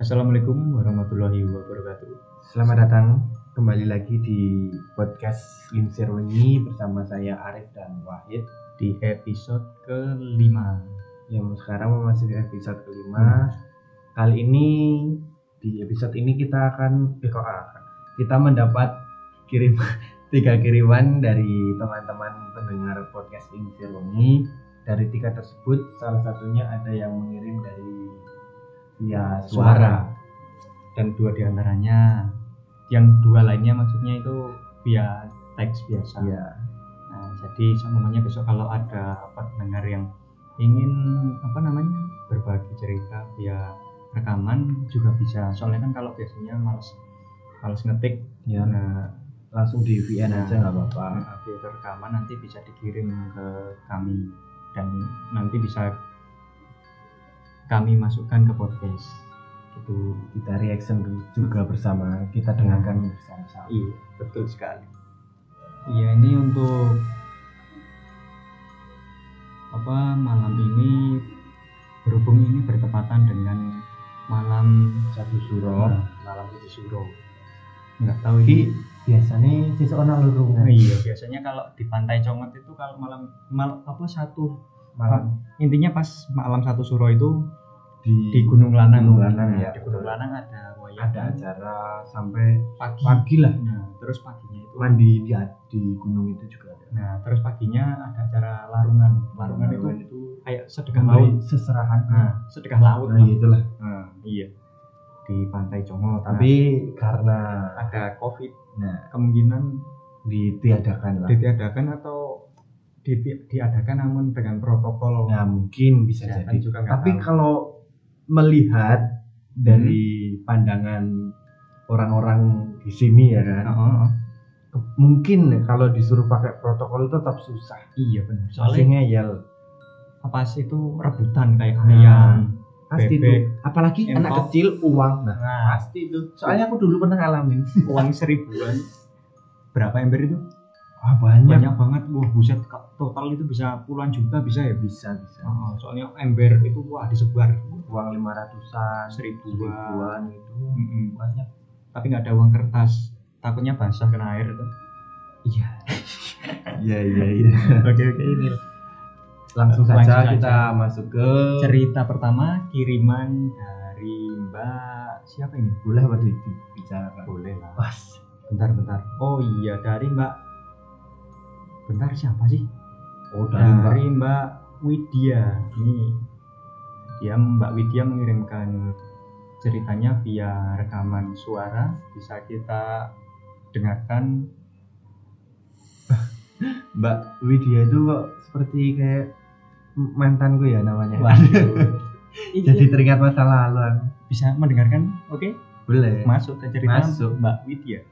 Assalamualaikum warahmatullahi wabarakatuh. Selamat datang kembali lagi di podcast Lingsir Wengi bersama saya Arif dan Wahid di episode ke-5. Ya, sekarang memasuki episode ke-5. Kali ini di episode ini kita akan kita mendapat tiga kiriman dari teman-teman pendengar podcast Lingsir Wengi. Dari tiga tersebut salah satunya ada yang mengirim dari ya suara dan dua diantaranya, yang dua lainnya maksudnya itu via teks biasa. Ya. Nah, jadi semuanya besok kalau ada pendengar yang ingin berbagi cerita via rekaman juga bisa. Soalnya kan kalau biasanya malas ngetik, ya nah, langsung di VN aja nggak apa-apa. Nah, via rekaman nanti bisa dikirim ke kami dan nanti bisa kami masukkan ke podcast itu, kita reaction juga bersama, kita dengarkan bersama-sama. Iya, betul sekali. Iya, ini untuk malam ini, berhubung ini bertepatan dengan malam Satu Suro. Enggak tahu ini biasanya seseorang lurungan. Iya, biasanya kalau di Pantai Congot itu kalau malam intinya pas malam Satu Suro itu di Gunung Lanang. Di Gunung Lanang ada acara sampai pagi lah. Nah, terus paginya itu mandi di gunung itu juga ada. Nah, terus paginya ada acara larungan itu kayak sedekah laut, seserahan. Nah, sedekah laut. Nah, itulah. Nah, iya. Di Pantai Jonggol, tapi karena ada Covid, nah, kemungkinan ditiadakan atau diadakan namun dengan protokol. Nah, mungkin bisa jadi juga. Tapi kalau melihat dari pandangan orang-orang di sini ya kan. Mungkin kalau disuruh pakai protokol itu tetap susah. Iya benar. Soalnya ya itu rebutan kayak ayam, pasti bebek, tuh. Apalagi entok, anak kecil uang. Nah, pasti itu. Soalnya aku dulu pernah ngalamin uang 1000-an. Berapa ember itu? Ah, banyak banget. Wah, buset, total itu bisa puluhan juta, bisa. Soalnya ember itu disebar uang 500-an, 1000-an gitu. Banyak. Tapi enggak ada uang kertas. Takutnya basah kena air itu. Iya. Oke, ini. Langsung saja kita masuk ke cerita pertama, kiriman dari Mbak siapa ini? Boleh buat dibicarakan? Boleh lah. Pas. Bentar. Oh iya, dari Mbak siapa sih? Oh, dari Mbak Widya. Ini dia Mbak Widya mengirimkan ceritanya via rekaman suara, bisa kita dengarkan. Mbak Widya itu kok seperti kayak mantanku ya namanya. Jadi teringat masa lalu. Bisa mendengarkan? Oke? Boleh. Masuk ke cerita Mbak Widya.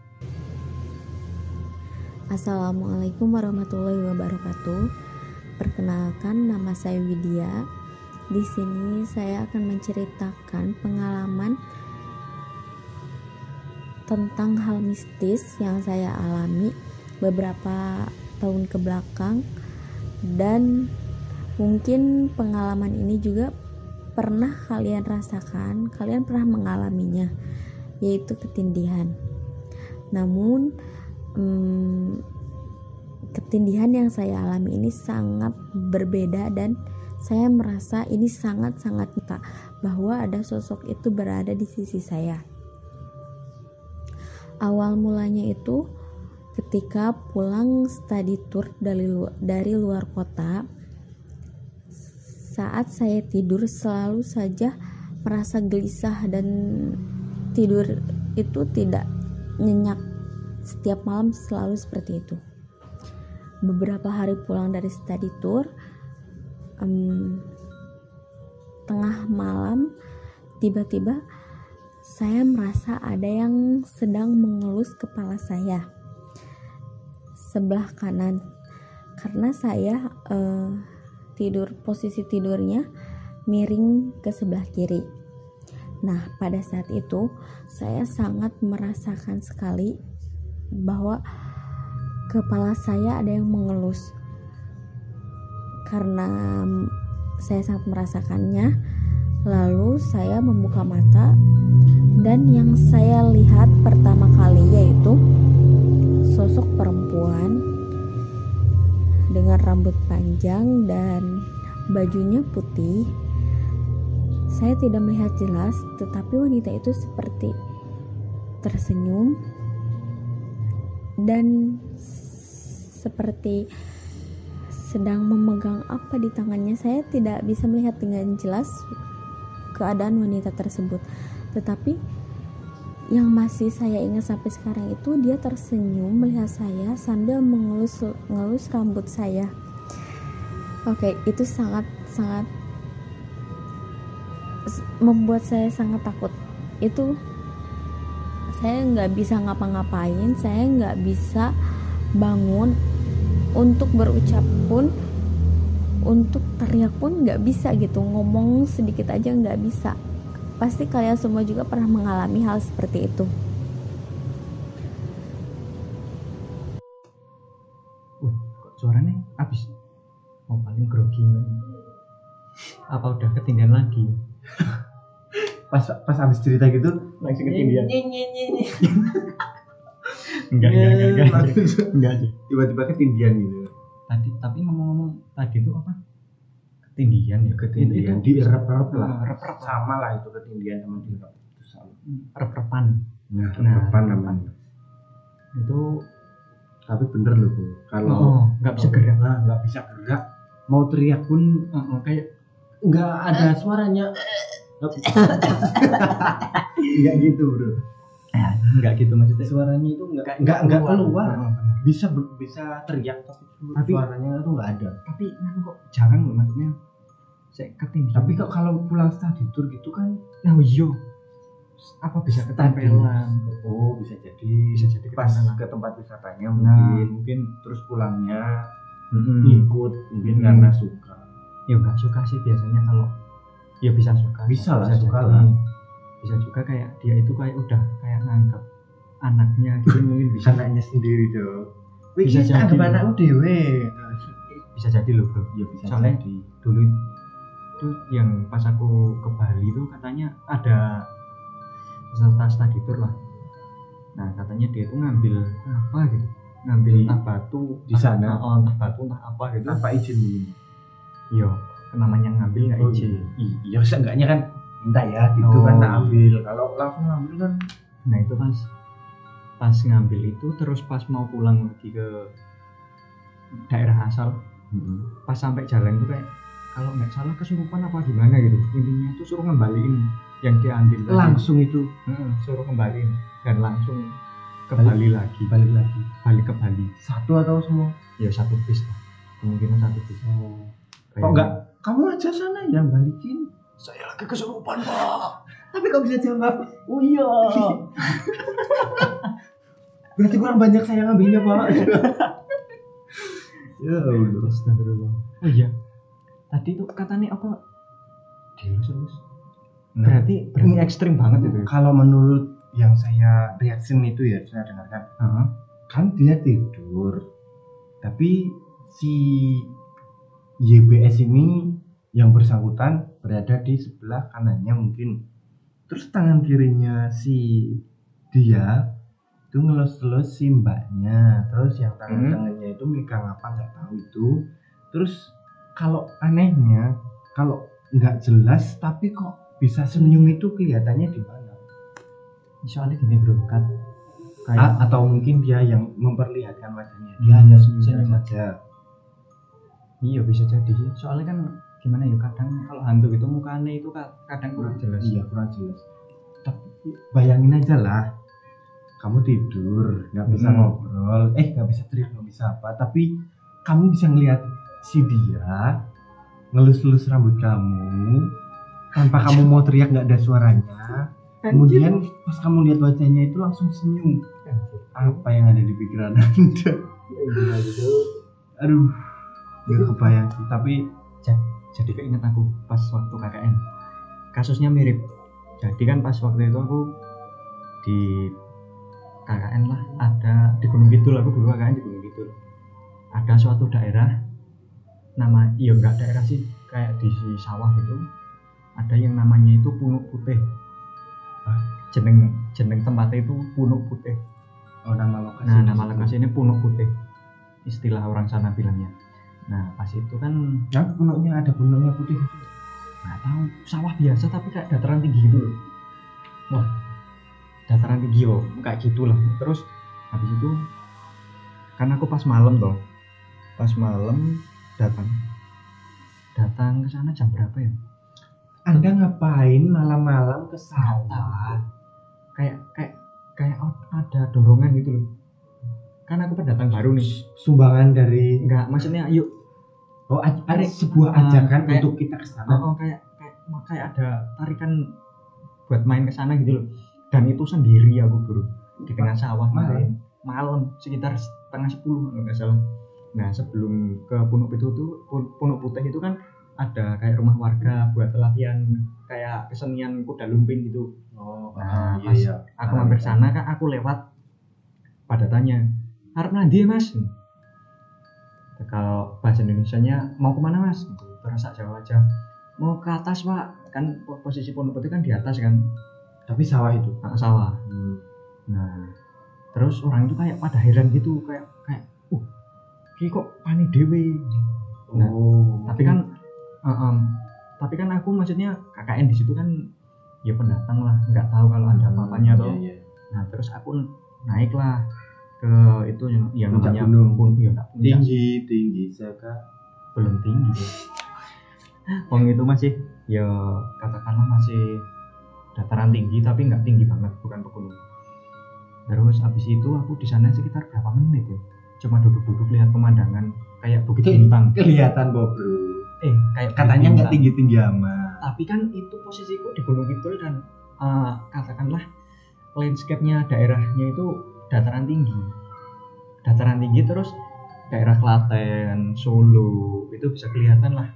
Assalamualaikum warahmatullahi wabarakatuh. Perkenalkan, nama saya Widya. Di sini saya akan menceritakan pengalaman tentang hal mistis yang saya alami beberapa tahun kebelakang, dan mungkin pengalaman ini juga pernah kalian rasakan, kalian pernah mengalaminya, yaitu ketindihan. Namun ketindihan yang saya alami ini sangat berbeda dan saya merasa ini sangat-sangat nyata bahwa ada sosok itu berada di sisi saya. Awal mulanya itu ketika pulang study tour dari luar kota, saat saya tidur selalu saja merasa gelisah dan tidur itu tidak nyenyak. Setiap malam selalu seperti itu. Beberapa hari pulang dari study tour, tengah malam tiba-tiba saya merasa ada yang sedang mengelus kepala saya sebelah kanan. Karena saya posisi tidurnya miring ke sebelah kiri. Nah, pada saat itu saya sangat merasakan sekali bahwa kepala saya ada yang mengelus. Karena saya sangat merasakannya, Lalu saya membuka mata dan yang saya lihat pertama kali yaitu sosok perempuan dengan rambut panjang dan bajunya putih. Saya tidak melihat jelas, tetapi wanita itu seperti tersenyum dan seperti sedang memegang apa di tangannya. Saya tidak bisa melihat dengan jelas keadaan wanita tersebut, tetapi yang masih saya ingat sampai sekarang itu dia tersenyum melihat saya sambil mengelus rambut saya. Oke, itu sangat membuat saya sangat takut. Itu saya nggak bisa ngapa-ngapain, saya nggak bisa bangun untuk berucap pun, untuk teriak pun nggak bisa gitu, ngomong sedikit aja nggak bisa. Pasti kalian semua juga pernah mengalami hal seperti itu. Kok suaranya habis? Oh, paling grogi nih. Apa udah ketindihan lagi? pas habis cerita gitu langsung ketindihan. Enggak. Tiba-tiba ketindihan gitu. Tadi tapi ngomong-ngomong tadi itu apa? Ketindihan di rep-rep lah. Rep-rep sama lah itu ketindihan sama di rep. Itu sama. Rep-repan. Nah, rep-repan namanya. Itu tapi bener loh, Bu. Kalau enggak bisa gerak. Mau teriak pun kayak enggak ada suaranya. Enggak gitu, Bro. Enggak gitu maksudnya. Suaranya itu enggak keluar. Bisa teriak tapi suaranya itu enggak ada. Tapi kok jarang loh maksudnya. Saya ketinggian. Tapi kok kalau pulang study tour gitu kan, nah yo. Apa bisa ketempelan? Oh, bisa jadi pas ke tempat wisatanya mungkin terus pulangnya ikut mungkin karena suka. Ya enggak suka sih biasanya kalau ya bisa suka. Bisa suka lah. Bisa juga kayak dia itu kayak udah kayak nganggap anaknya gitu mungkin bisa anaknya sendiri dong. Bisa jadi anakmu dewe. Bisa jadi loh, Bro. Ya bisa soalnya jadi. Dulu itu yang pas aku ke Bali itu katanya ada peserta study tour lah. Nah, katanya dia itu ngambil apa gitu. Ngambil entah batu di sana, entah batu entah apa gitu. Apa izin dulu? Iya, namanya ngambil enggak izin. Iya, seenggaknya kan minta ya gitu kan ambil. Kalau langsung ngambil kan nah itu pas ngambil itu terus pas mau pulang lagi ke daerah asal pas sampai jalan itu kayak kalau nggak salah kesurupan apa gimana gitu, intinya itu suruh ngembaliin yang diambil langsung tadi. Itu suruh ngembaliin dan langsung ke balik ke Bali. Satu atau semua? Ya satu bis lah, kemungkinan satu bis. Kok nggak kamu aja sana yang balikin? Saya lagi kesurupan, Pak. Tapi kok bisa jawab? Oh iya. Berarti kurang banyak saya ngambilnya, Pak. Ya, astagfirullah. Oh iya. Tadi itu katanya apa? Dilus-lus. Berarti ekstrim banget itu. Kalau menurut yang saya reaction itu ya, saya dengarkan. Kan dia tidur. Tapi si YBS ini yang bersangkutan berada di sebelah kanannya mungkin, terus tangan kirinya si dia itu ngelus-ngelus si mbaknya, terus yang tangan tangannya itu megang apa nggak tahu itu. Terus kalau anehnya kalau nggak jelas tapi kok bisa senyum itu kelihatannya di mana? Soalnya gini, Bro, atau mungkin dia yang memperlihatkan wajahnya, dia hanya senyum saja. Iya bisa jadi sih, soalnya kan gimana ya, kadang kalau hantu itu mukanya itu kadang kurang jelas. Iya kurang jelas. Tapi bayangin aja lah, kamu tidur nggak bisa ngobrol, nggak bisa teriak, nggak bisa apa, tapi kamu bisa ngelihat si dia ngelus-ngelus rambut kamu tanpa kamu mau teriak, nggak ada suaranya. Kemudian pas kamu lihat wajahnya itu langsung senyum. Apa yang ada di pikiran Anda? Aduh, nggak kebayang sih. Tapi jadi keinget aku pas waktu KKN kasusnya mirip. Jadi kan pas waktu itu aku di KKN lah, ada di Gunung Kidul, aku dulu KKN di Gunung Kidul. Ada suatu daerah, nama iya enggak daerah sih, kayak di sawah gitu. ada yang namanya itu Punuk Putih. Jeneng tempatnya itu Punuk Putih. Oh, nama lokasi. Nah, nama lokasi ini Punuk Putih. Istilah orang sana bilangnya. Nah, pas itu kan ya, punuknya ada punuknya putih. Nggak tahu, sawah biasa tapi kayak dataran tinggi gitu loh. Wah, dataran tinggi loh, kayak gitulah. Terus habis itu karena aku pas malam toh. Pas malam datang ke sana jam berapa ya? Anda ngapain malam-malam ke sawah? Kayak ada dorongan gitu loh. Kan aku pendatang baru nih. Sumbangan dari enggak, maksudnya yuk. Oh, ada sebuah ajakan kayak, untuk kita ke sana. Oh, kayak ada tarikan buat main ke sana gitu loh. Dan itu sendiri aku, Bro. Di tengah sawah malam sekitar 9:30 kalau enggak salah. Nah, sebelum ke Punuk Putih itu kan ada kayak rumah warga buat latihan kayak kesenian kuda lumping gitu. Oh, nah, pas aku mampir sana kan aku lewat pada tanya, "Harap nanti, Mas." Kalau bahasa Indonesianya mau kemana Mas? Terus saya jawab aja mau ke atas Pak, kan posisi Punuk Putih kan di atas kan, tapi sawah itu. Nah, sawah. Nah terus orang itu kayak pada heran gitu kayak ini kok panik dewe. Nah, tapi kan tapi kan aku maksudnya KKN di situ kan ya pendatang lah, nggak tahu kalau ada apa-apanya tuh. Iya. Nah terus aku naik lah ke itu yang namanya gunung ya, tinggi sekali, belum tinggi deh. Wong itu masih ya katakanlah masih dataran tinggi tapi nggak tinggi banget, bukan pegunungan. Terus abis itu aku di sana sekitar berapa menit ya, cuma duduk-duduk lihat pemandangan kayak Bukit Bintang. Kelihatan Bro. Kayak katanya nggak tinggi-tinggi amat. Tapi kan itu posisiku di Gunung Kidul dan katakanlah landscape-nya daerahnya itu dataran tinggi terus daerah Klaten, Solo itu bisa kelihatan lah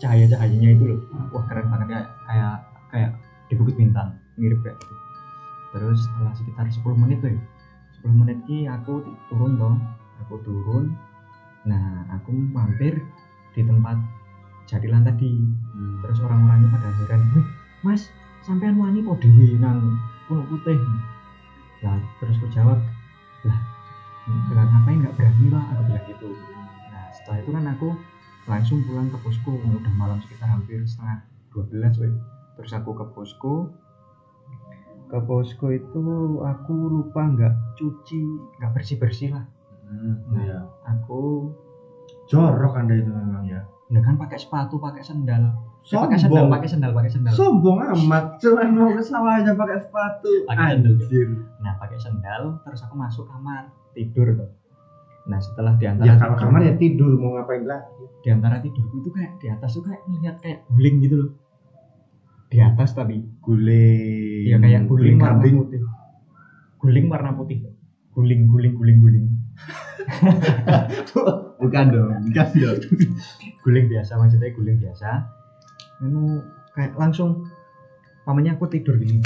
cahaya-cahayanya itu loh. Wah keren banget, kayak di Bukit Bintang, mirip kayak gitu. Terus setelah sekitar 10 menit ini aku turun. Nah aku mampir di tempat jadilan tadi. Terus orang-orangnya pada heran, "Wih Mas, sampean wani kok dhewe nang Punuk Putih?" Nah, terus aku jawab, "Lah, dengan ngapain nggak berani lah," aku bilang gitu. Nah setelah itu kan aku langsung pulang ke posku, udah malam sekitar hampir 11:30. Terus aku ke posku itu aku lupa nggak cuci, nggak bersih lah. Nah iya. Aku jorok Anda itu memang ya. Ya kan pakai sepatu, pakai sendal. Pakai sendal. Sombong amat, cuman mau ke sawah aja pakai sepatu. Anjir. Nah, pakai sendal terus aku masuk kamar, tidur tuh. Nah, setelah di antara kamar ya tidur, mau ngapain lagi? Di antara tidur itu kayak di atas tuh kayak ngelihat kayak guling gitu loh. Di atas tapi guling. Iya kayak guling warna putih. Guling warna putih. Guling. Bukan dong, gas dong. Guling biasa. Anu kayak langsung namanya aku tidur gini.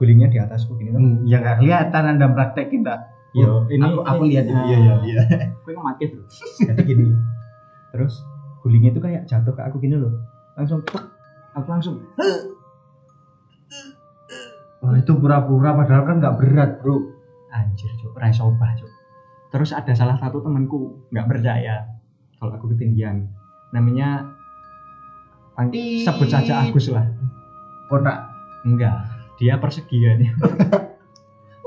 Gulingnya di atasku gini kan. Ya enggak kelihatan Anda praktekin dah. Yo, ini aku lihat ini. Iya. Aku ngamati bro. Jadi gini. Terus gulingnya itu kayak jatuh ke aku gini loh. Langsung tek. Aku langsung. Oh, itu pura-pura padahal kan enggak berat, Bro. Anjir, Cuk. Rai sobah, Cuk. Terus ada salah satu temanku nggak percaya kalau aku ketindian, namanya sebut saja Agus lah. Kotak? Enggak, dia persegian ya.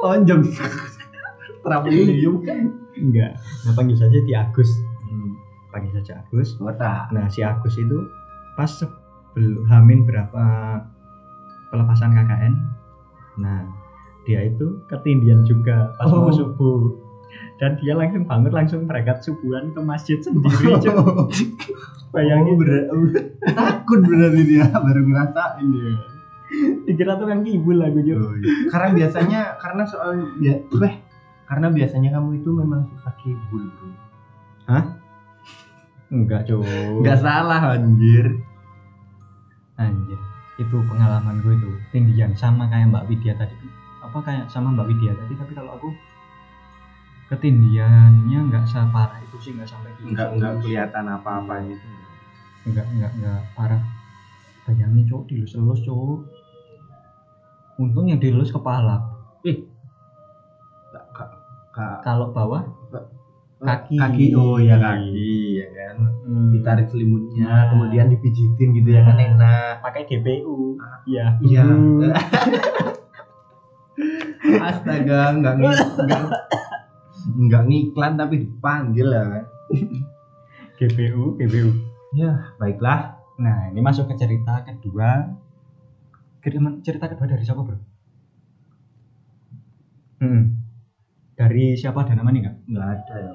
Lonjong. Tramilium? Enggak. Nah panggil saja si Agus. Panggil saja Agus. Kotak. Nah si Agus itu pas hamin berapa pelepasan KKN. Nah dia itu ketindian juga pas mau subuh. Dan dia langsung bangun, langsung berangkat subuhan ke masjid sendiri. Bayangin takut berarti dia baru ngerasain dia. Dikira tuh kan kibul lah gue. Karena biasanya kamu itu memang suka kibul bro. Hah? Enggak cowo. Enggak salah anjir. Itu pengalaman gue tuh tindian sama kayak Mbak Widya tadi. Tapi kalau aku ketindiannya nggak separah itu sih, nggak sampai gitu. Nggak kelihatan apa-apanya itu. Nggak parah. Bayangin cowok dilus-elus cowok. Untung yang dilus kepala. Kalau bawah kaki. Oh ya kaki ya kan. Ditarik selimutnya, kemudian dipijitin gitu ya kan enak. Pakai GPU. Iya. Iya. Astaga, enggak ngiklan tapi dipanggil ya kan. GPU. Ya, baiklah. Nah, ini masuk ke cerita kedua. Cerita kedua dari siapa, Bro? Dari siapa ada namanya enggak? Enggak ada ya.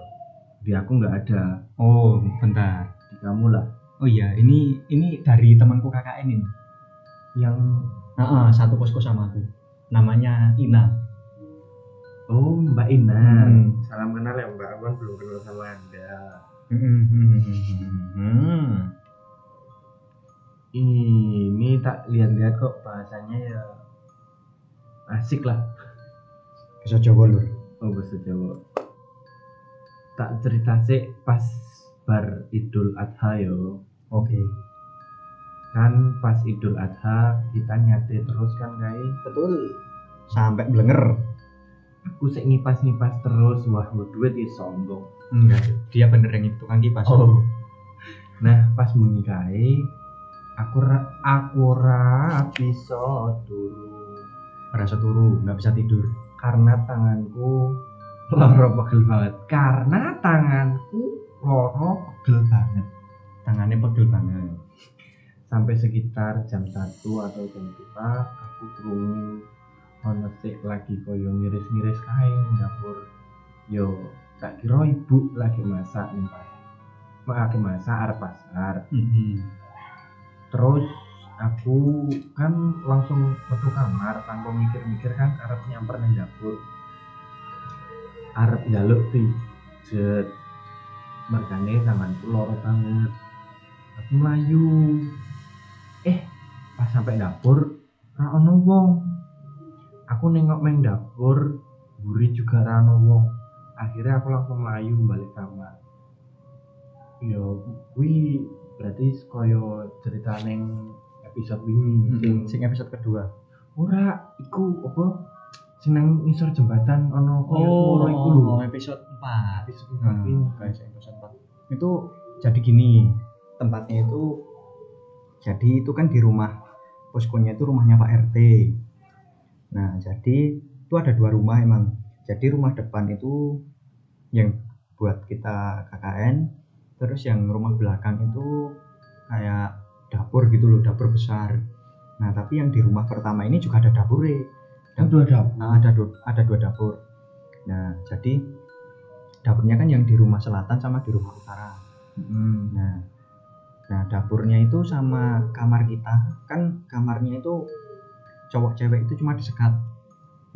Di aku enggak ada. Oh, bentar. Di kamu lah. Oh iya, ini dari temanku KKN ini. Yang satu posko sama aku. Namanya Ina. Oh, Mbak Ina. Salam kenal ya, Mbak. Aku belum kenal sama Anda. Ini tak lihat-lihat kok bahasanya ya asik lah. Bahasa Jawa lho. Oh, bahasa Jawa. Tak cerita sih pas bar Idul Adha yo. Oke. Okay. Kan pas Idul Adha kita nyate terus kan, guys. Betul. Sampai blenger. Aku sik ngipas-ngipas terus, wah duit iki sombong. Enggak, dia bener yang itu kan kipas. Oh. Nah, pas muni kae aku ra bisa turu. Rasa turu, enggak bisa tidur. Karena tanganku loro pegel banget. Tangannya pegel banget. Sampai sekitar jam 1 atau jam 2 aku krungu ono sik lagi koyo ngiris-ngiris kae nang dapur. Yo, tak kira ibu lagi masak ning pasar. Lagi masak arep pasar. Terus aku kan langsung metu kamar tanpa mikir-mikir kan arep nyamper nang dapur. Arep njaluk pijet. Mergane tanganku loro banget. Aku mlayu. Pas sampai dapur ra ono wong. Aku nengok main dapur, buri juga ra ono wong. Akhirnya aku langsung mlayu balik kamar. Yo, kuwi berarti koyo cerita neng episode ini sing episode kedua. Ora, iku apa? Sing nang ngisor jembatan ono koyo suara iku lho. Oh, episode 4. Episode 4 guys, episode 4. Itu jadi gini, tempatnya itu jadi itu kan di rumah poskonya itu rumahnya Pak RT. Nah, jadi itu ada dua rumah emang. Jadi rumah depan itu yang buat kita KKN. Terus yang rumah belakang itu kayak dapur gitu loh, dapur besar. Nah, tapi yang di rumah pertama ini juga ada dapurnya. Ada dua dapur. Nah, jadi dapurnya kan yang di rumah selatan sama di rumah utara. Nah, dapurnya itu sama kamar kita. Kan kamarnya itu cowok cewek itu cuma disekat.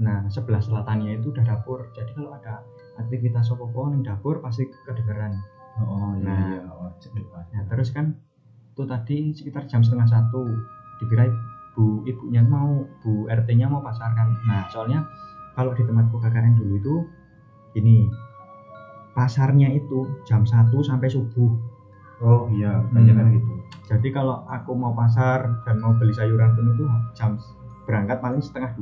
Nah, sebelah selatannya itu udah dapur. Jadi kalau ada aktivitas apa-apa di dapur pasti kedengeran. Oh nah, iya. Terus kan itu tadi sekitar jam 12:30 dikira bu RT-nya mau pasarkan. Nah, soalnya kalau di tempatku KKN dulu itu ini pasarnya itu jam 1 sampai subuh. Oh iya, kan gitu. Jadi kalau aku mau pasar dan mau beli sayuran pun itu jam berangkat paling 1:30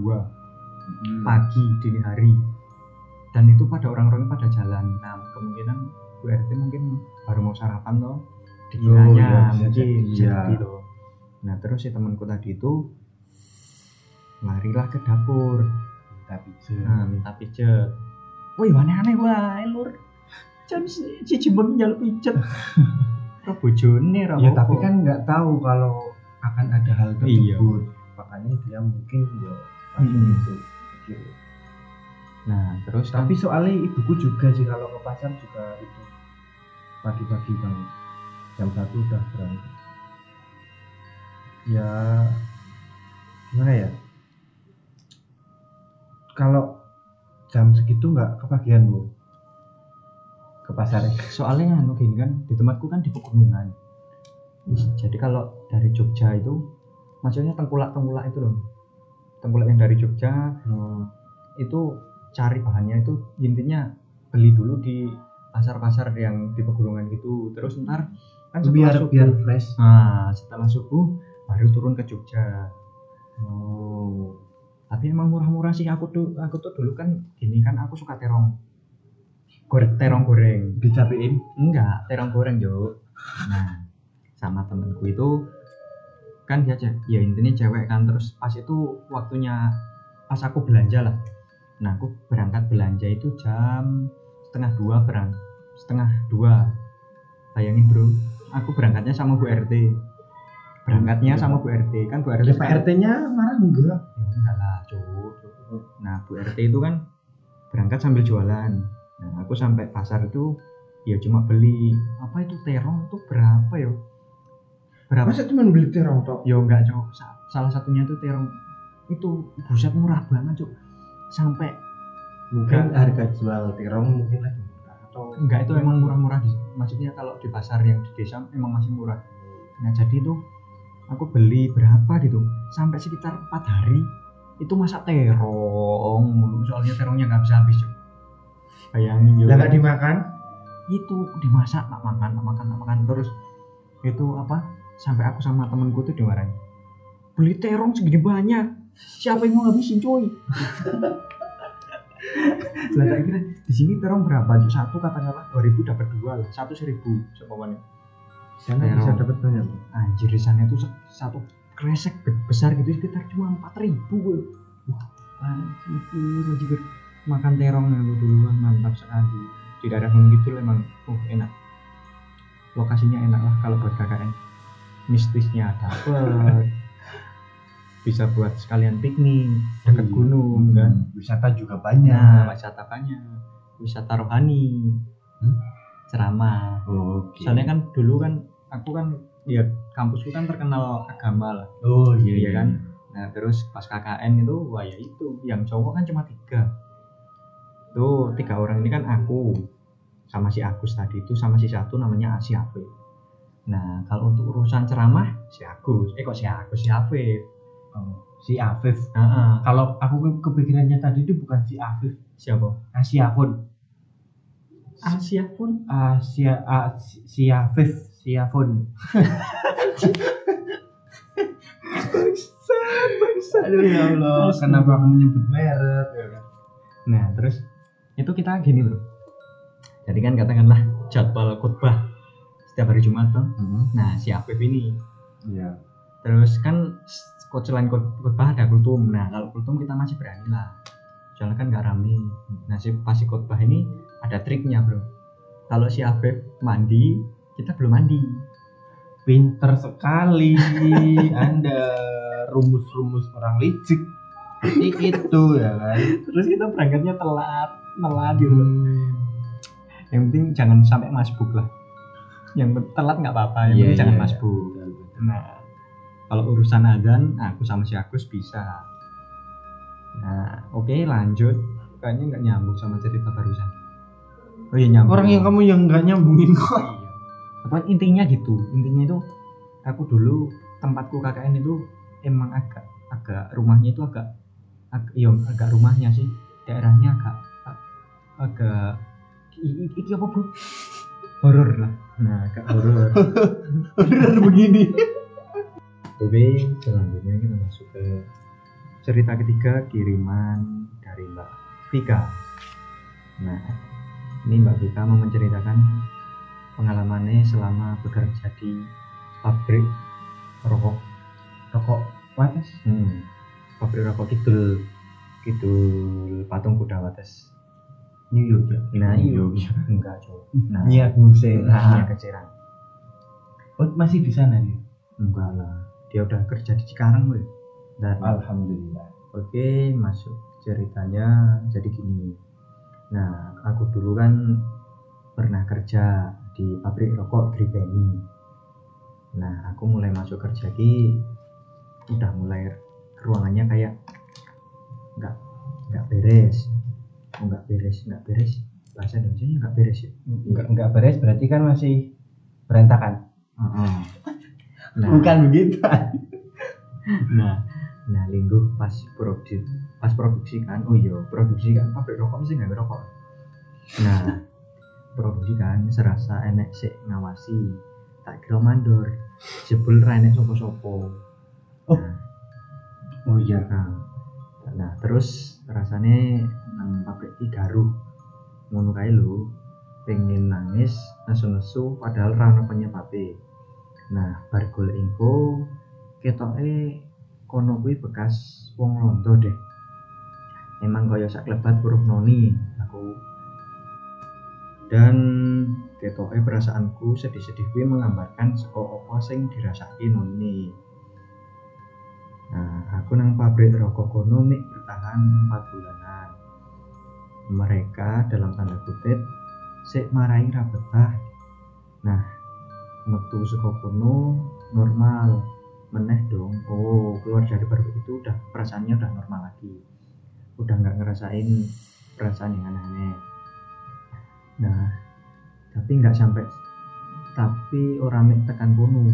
pagi dini hari. Dan itu pada orang-orangnya pada jalan. Nah, kemungkinan Bu RT mungkin baru mau sarapan loh, dikiranya jadi loh. Nah, terus si temanku tadi itu larilah ke dapur minta pijet. Wih, aneh-aneh wae lur, jam siji bengi njaluk pijet karo bojone ra apa. Ya tapi kan nggak tahu kalau akan ada hal tersebut, makanya dia mungkin ya itu pikir. Nah, terus tapi soalnya ibuku juga sih kalau ke pasar juga itu pagi-pagi banget. Jam 1 udah berangkat. Ya gimana ya? Kalau jam segitu enggak kepagian, Bu. Ke pasar. Soalnya mungkin kan di tempatku kan di pegunungan. Jadi kalau dari Jogja itu maksudnya tengkulak-tengkulak itu loh. Tengkulak yang dari Jogja itu cari bahannya itu intinya beli dulu di pasar-pasar yang di pegunungan gitu. Terus ntar kan biar fresh. Nah, setelah subuh baru turun ke Jogja. Oh. Tapi emang murah-murah sih. Aku tuh dulu kan gini kan, aku suka terong goreng. Dicapein? Enggak, terong goreng Jo. Nah, sama temanku itu kan dia ya intinya cewek kan, terus pas itu waktunya pas aku belanja lah. Nah, aku berangkat belanja itu jam 1:30 1:30. Bayangin bro, aku berangkatnya sama Bu RT. Kan Bu RT. Ya, Pak RT-nya marah enggak? Ya enggak lah, Jo. Nah, Bu RT itu kan berangkat sambil jualan. Nah, aku sampai pasar itu ya cuma beli apa itu terong tuh berapa ya? Masa cuma beli terong tok? Ya enggak, Jo. Salah satunya tuh terong itu buset murah banget, Jo. Sampai mungkin harga jual terong mungkin lagi murah atau enggak, itu emang murah-murah di, maksudnya kalau di pasar yang di desa emang masih murah. Nah, jadi itu aku beli berapa gitu, sampai sekitar 4 hari itu masak terong mulu, soalnya terongnya enggak bisa habis, Jo. Bayangin juga. Enggak dimakan? Itu dimasak, tak makan terus itu apa? Sampai aku sama temanku tuh dimarahin. Beli terong segini banyak. Siapa yang mau habisin coy? Lah tak kira di sini terong berapa? Satu katakanlah 2000 dapat 2 lah. 1.000 sepawannya. Sana terong. Bisa dapat banyak. Anjir, di sana itu satu kresek besar gitu sekitar cuma 4.000 gue. Wah, anjir. Makan terong yang duluan mantap sekali. Di daerah gitu memang enak. Lokasinya enak lah kalau buat KKN. Mistisnya dapat. Bisa buat sekalian piknik dekat gunung kan, wisata juga banyak. Nah, wisata rohani, ceramah. Okay. Soalnya kan dulu kan aku kan ya kampusku kan terkenal agama lah. Oh iya kan. Nah terus pas KKN itu wah ya itu yang cowok kan cuma 3 tuh, 3 orang ini kan aku sama si Agus tadi itu sama si satu namanya Asep. Nah kalau untuk urusan ceramah si Afif. Si Afif. Kalau aku kepikirannya tadi itu bukan si Afif. Siapa? Afun. Ya Allah, kenapa aku menyebut merek ya kan. Nah, terus itu kita gini, Bro. Jadi kan katakanlah jadwal khotbah setiap hari Jumat tuh. Nah, si Afif ini. Iya. Terus kan selain khotbah ada kultum. Nah kalau kultum kita masih berani lah, soalnya kan gak rame. Nah pas si khotbah ini ada triknya bro. Kalau si Afif mandi, kita belum mandi. Pinter sekali Anda, rumus-rumus orang licik itu ya kan. Terus kita berangkatnya telat gitu loh. Yang penting jangan sampai masbuk lah. Yang telat gak apa-apa, yang penting jangan masbuk. Nah kalau urusan azan, aku sama si Agus bisa. Nah, oke, lanjut. Kayaknya nggak nyambung sama cerita barusan. Oh iya nyambung. Orang yang kamu yang nggak nyambungin kok. Tapi intinya gitu. Intinya itu, aku dulu tempatku KKN itu emang agak rumahnya itu agak rumahnya sih. Daerahnya agak. Iki apa bro? Horor lah. Nah, agak horor. Horor begini. Oke, selanjutnya kita masuk ke cerita ketiga, kiriman dari Mbak Vika. Nah, ini Mbak Vika mau menceritakan pengalamannya selama bekerja di pabrik rokok Wates. Pabrik rokok Kidul Patung Kuda Wates. New York ya? Nah, New York. Enggak, Jo. Nah, Nia Cikarang. Oh, masih di sana nih? Enggak lah. Dia udah kerja di Cikarang, weh. Dan alhamdulillah. Oke, masuk ceritanya. Jadi gini. Nah, aku dulu kan pernah kerja di pabrik rokok Greenline. Nah, aku mulai masuk kerja ki udah mulai ruangannya kayak enggak beres. Bahasa Indonesianya enggak beres ya. Enggak beres berarti kan masih berantakan. Nah, bukan begitu. nah lingguh pas produksi kan, produksi kan pabrik rokok mesti nggak berokok. Nah produksi kan serasa enek sik ngawasi tak kira mandor jebul renek sopo-sopo. Oh iya Kang. Nah terus rasanya nang pabrik iki garuh. Ngono kae lho, pengen nangis nesu-nesu padahal ra ono penyebabe. Nah bar golek info ketoke kono kuwi bekas wong Londo deh. Emang kaya sak lebat huruf noni aku. Dan ketoke perasaanku sedih-sedih kuwi menggambarkan seko apa sing dirasaki noni. Nah, aku nang pabrik rokok kono mik bertahan 4 bulanan. Mereka dalam tanda kutip sik marahi ra betah. Nah, metu saka kono normal meneh dong. Oh, keluar dari pabrik itu udah perasaannya udah normal lagi. Udah enggak ngerasain perasaan yang aneh-aneh. Nah, tapi ora mik tekan kono.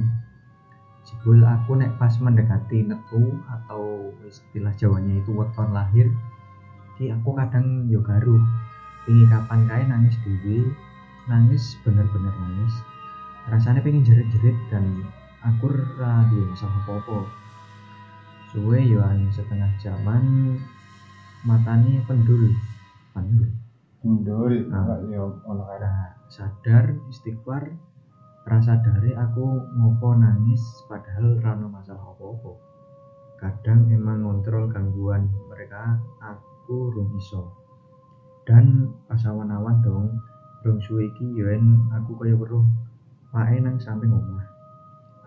Jebul aku nek pas mendekati netu atau istilah Jawanya itu weton lahir ki aku kadang yo garuh pengen kapan kae nangis dhewe, nangis bener-bener nangis, rasanya pengen jerit-jerit dan aku ra duwe masalah apa-apa. Suwe yo an setengah jaman matane pendul yo ono arah sadar istighfar. Rasa dari aku ngopo nangis padahal rano masalah apa-apa. Kadang emang ngontrol gangguan mereka aku rung iso. Dan pas awan-awan dong rung suwe iki yen aku kaya weruh pae nang samping omah.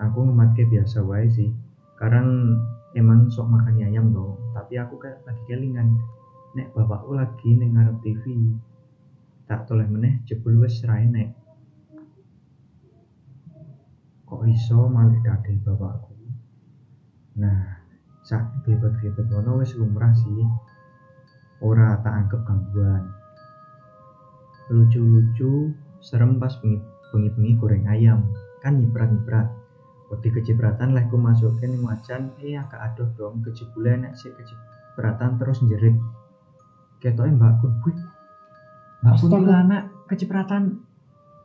Aku ngematke biasa wae sih. Karang emang sok makan ayam dong, tapi aku kayak lagi kelingan. Nek bapakku lagi ning ngarep TV. Tak toleh meneh jebul wis ra enek. Kok iso malik dadi bapakku. Nah, sak glebet-glebet ngono wis lumrah sih. Ora tak anggap gangguan. Lucu-lucu, serem pas bengi-bengi goreng ayam, kan nyiprat-nyiprat. Wedi kecipratan lehku masuke ning wajan, agak adoh dong kejebule nek sik kecipratan terus njerit. Ketoke mbakku, "Wih. Mbakku anak kecipratan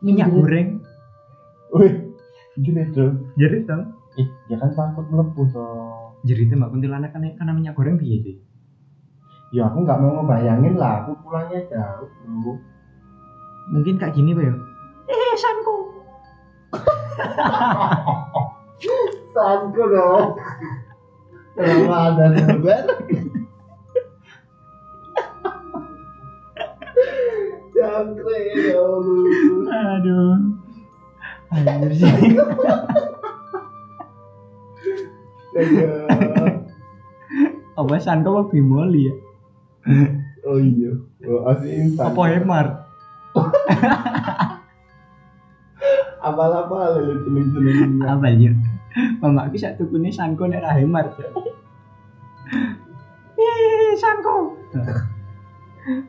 minyak goreng." Wih. Jerit dong. Ya kan takut melepuh so. Jeritnya Mbak Kuntilanak kan karena minyak goreng piye sih? Ya aku nggak mau ngebayangin lah. Aku pulangnya jauh dulu. Mungkin kayak gini Pak ya. Sanku. Sanku dong. Ramadan lebar. Jangkrik dong. Aduh. Anjir sih. Awasan kok bimoli ya. Oh iya. Oh asin. Apa hemar? Apa-apa lucu-lucu. Apa anjir. Mama aku sak tukune sanko nek ra hemar. Ih, sanko.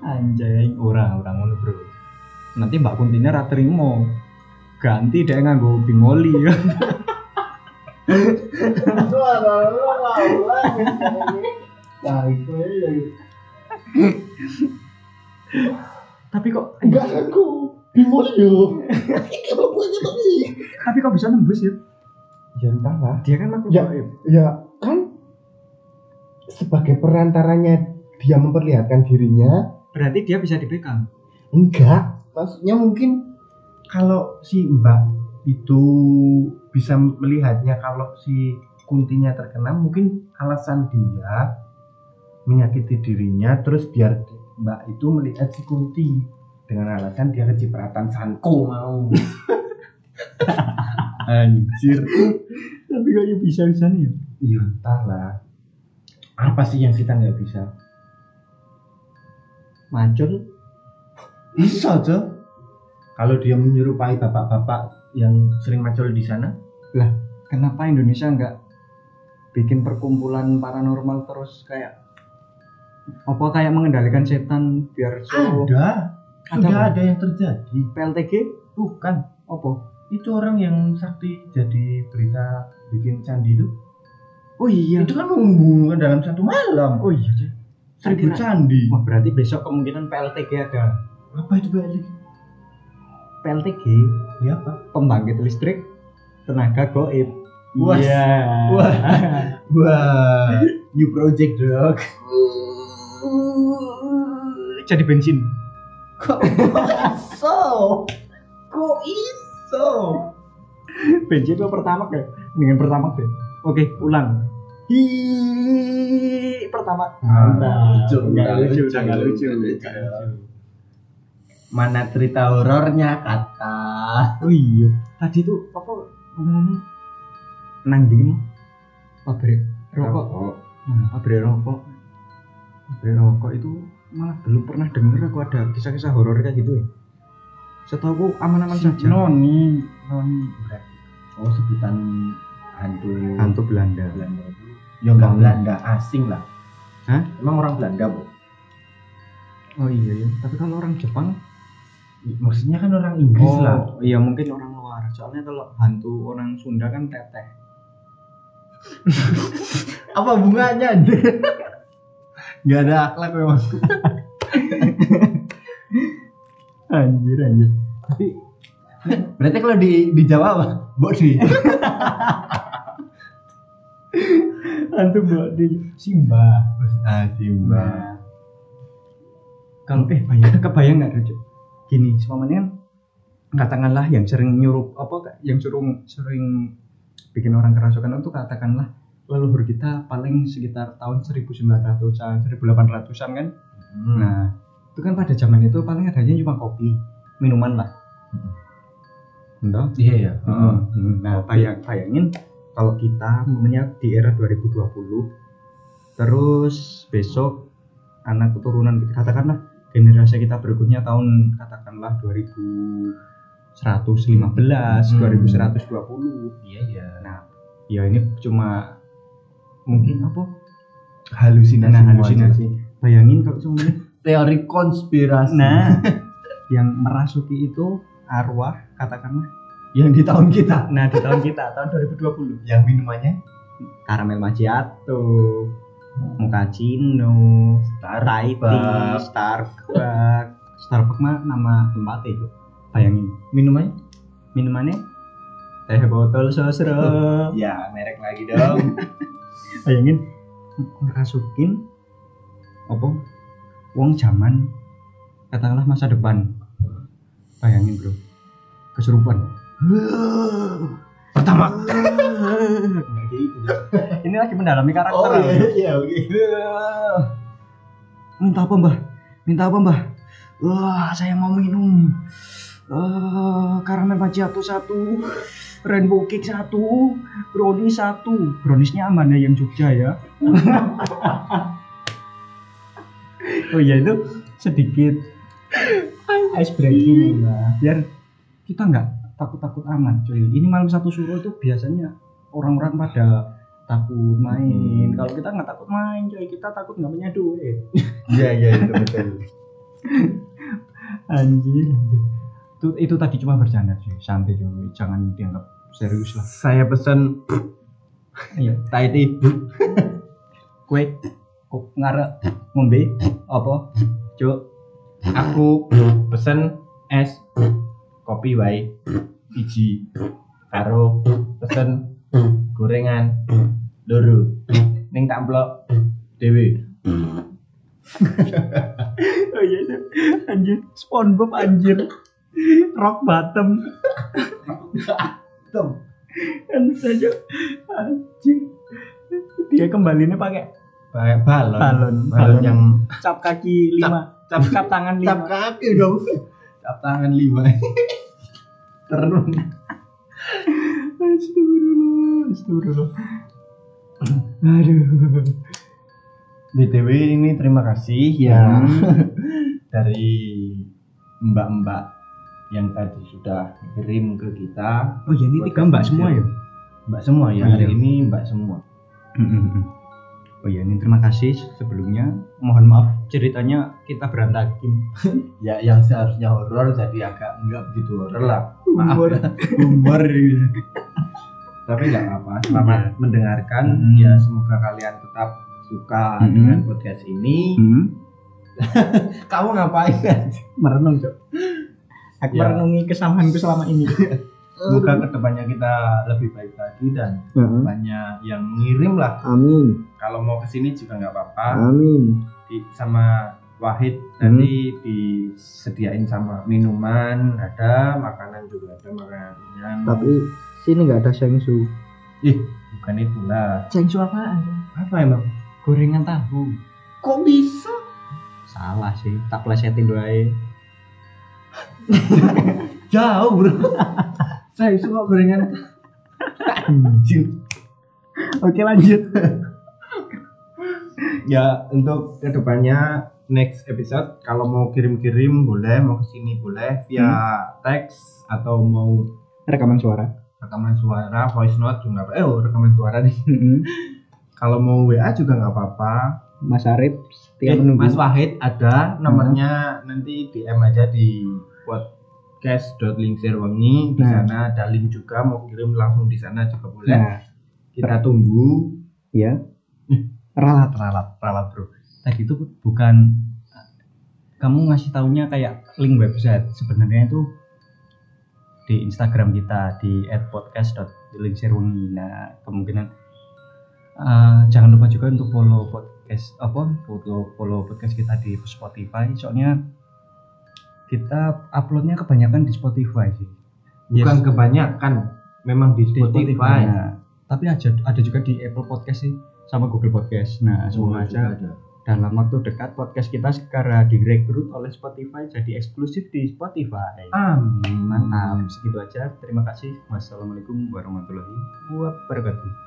Anjay, ora ngono, Bro. Nanti Mbak Kuntine ra trimo. Ganti deh nganggo bimoli ya. Tapi kok enggak aku bimoli yo. Tapi kok bisa nembus ya? Ya entah lah. Dia kan makhluk gaib. Ya kan sebagai perantaranya dia memperlihatkan dirinya. Berarti dia bisa dipegang? Enggak. Maksudnya mungkin kalau si Mbak itu bisa melihatnya, kalau si Kuntinya terkena mungkin alasan dia menyakiti dirinya, terus biar Mbak itu melihat si Kunti dengan alasan dia kecipratan sanko mau. Anjir. Tapi kok ya bisa-bisa nih ya? Ya entahlah. Apa sih yang kita nggak bisa? Macul? Bisa aja. Kalau dia menyerupai bapak-bapak yang sering macul di sana, lah kenapa Indonesia enggak bikin perkumpulan paranormal terus kayak apa kayak mengendalikan setan biar so ada yang terjadi. PLTG? Bukan. Apa? Itu orang yang sakti jadi berita bikin candi itu. Oh iya. Itu kan mengumpulkan dalam satu malam. Oh iya. 1000 candi. Wah berarti besok kemungkinan PLTG ada. Apa itu PLTG? PLTG, ya Pak, pembangkit listrik tenaga gaib. Wah. Wah. New project dok. Jadi bensin. Kok iso? Kok iso? Bensin itu pertama kan? Dengan pertama deh. Oke, ulang. Hi pertama. Enggak lucu. Mana cerita horornya kata. Oh iya. Tadi tuh apa ngomong nang ndi mau? Pabrik rokok. Nah, pabrik rokok itu malah belum pernah dengar aku ada kisah-kisah horor kayak gitu ya. Setahu aku aman-aman saja. Noni berarti. Oh, sebutan hantu Belanda itu. Ya orang Belanda asing lah. Hah? Emang orang Belanda, Bu? Oh iya ya, tapi kalau orang Jepang maksudnya kan orang Inggris oh, lah. Oh iya, mungkin orang luar. Soalnya kalau hantu orang Sunda kan teteh. Apa bunganya? Enggak ada akhlak memang. Anjir. Tapi berarti kalau di Jawa apa? Bodi. Hantu bodi Simba. Ah, Simba. Kalau kebayang enggak lucu? Gini, semuanya kan katakanlah yang sering nyuruh apa yang sering bikin orang kerasukan itu katakanlah leluhur kita paling sekitar tahun 1900-an, 1800-an kan. Nah, itu kan pada zaman itu paling adanya cuma kopi, minuman lah. Entah? Iya ya. Nah, bayangin kalau kita momennya di era 2020 terus besok anak keturunan kita katakanlah generasi kita berikutnya tahun katakanlah 2115, 2120. Iya. Nah, ya ini cuma mungkin apa? Halusinasi. Bayangin kalau semuanya teori konspirasi. Nah, yang merasuki itu arwah katakanlah yang di tahun kita. Nah, di tahun kita tahun 2020. Yang minumannya karamel macchiato. Mukacino, Starbucks. Starbucks mah nama tempatnya itu. Bayangin minumannya Teh Botol Sosro. Ya, merek lagi dong. Bayangin merasukin apa? Wong zaman katakanlah masa depan. Bayangin, Bro. Kesurupan. Pertama. Ini lagi mendalami karakter. Oh iya, oke. Minta apa mbah? Wah, saya mau minum. Karamel macchiato 1, rainbow cake 1, brownies 1. Browniesnya mana yang Jogja ya? Oh iya itu sedikit ice breaking lah. Biar kita nggak takut-takut aman. Cuy, ini malam satu suruh tuh biasanya orang-orang pada takut main. Kalau kita nggak takut main, cuy, kita takut nggak punya duit. Iya itu betul. Anjir. Itu tadi cuma bercanda cuy. Santai cuy, jangan dianggap serius lah. Saya pesan Thai tea, kue, kok ngarep ngombe apa? Cuk, aku pesan es kopi wae biji karo pesan gorengan loro ning tamplok dhewe. Oh iya anjir, SpongeBob anjir. Rock bottom. Kan saja anjir. Dia kembalinya pakai balon yang cap kaki 5, cap tangan 5. Cap kaki dong. Cap tangan 5. Terus Astagfirullah. Aduh. BTW ini terima kasih yang dari mbak-mbak yang tadi sudah kirim ke kita. Oh, jadi ini 3 mbak semua ya? Mbak semua ya. Hari ini mbak semua. Oh ya, ini terima kasih sebelumnya. Mohon maaf ceritanya kita berantakin. Ya, yang seharusnya horor jadi agak enggak begitu horor lah. Humor. Tapi enggak apa-apa. Selamat mendengarkan. Ya, semoga kalian tetap suka dengan podcast ini. Kamu ngapain? Merenung, Cok. Aku merenungi kesalahanku selama ini. Semoga kedepannya kita lebih baik lagi dan banyak yang ngirim lah. Amin. Kalau mau kesini juga nggak apa-apa. Amin. Sama Wahid nanti disediain sama minuman, ada makanan juga, ada makanan. Tapi sini nggak ada shengsu. Ih, bukan itu lah. Shengsu apaan? Apa emang? Gorengan tahu. Kok bisa? Salah sih, tak plesetin doain. Jauh bro. Saya suka gorengan. Lanjut. Oke lanjut. Ya untuk kedepannya next episode kalau mau kirim-kirim boleh, mau kesini boleh via teks atau mau rekaman suara voice note juga apa? Rekaman suara nih. Kalau mau WA juga nggak apa-apa. Mas Arif setia menunggu. Mas Wahid ada nomornya, nanti DM aja di Podcast.linkseerwangi. Di sana ada link juga, mau kirim langsung di sana juga boleh. Kita tunggu ya. Ralat bro. Tadi itu bukan kamu ngasih taunya kayak link website. Sebenarnya itu di Instagram kita di @podcast.linkseerwangi. Nah, kemungkinan jangan lupa juga untuk follow podcast follow podcast kita di Spotify. Soalnya kita uploadnya kebanyakan di Spotify sih. Bukan kebanyakan, memang di Spotify. Nah, tapi ada juga di Apple Podcast sih, sama Google Podcast. Nah, semoga aja dalam waktu dekat podcast kita sekarang direkrut oleh Spotify jadi eksklusif di Spotify. Amin. Mantap. Segitu aja. Terima kasih. Wassalamualaikum warahmatullahi wabarakatuh.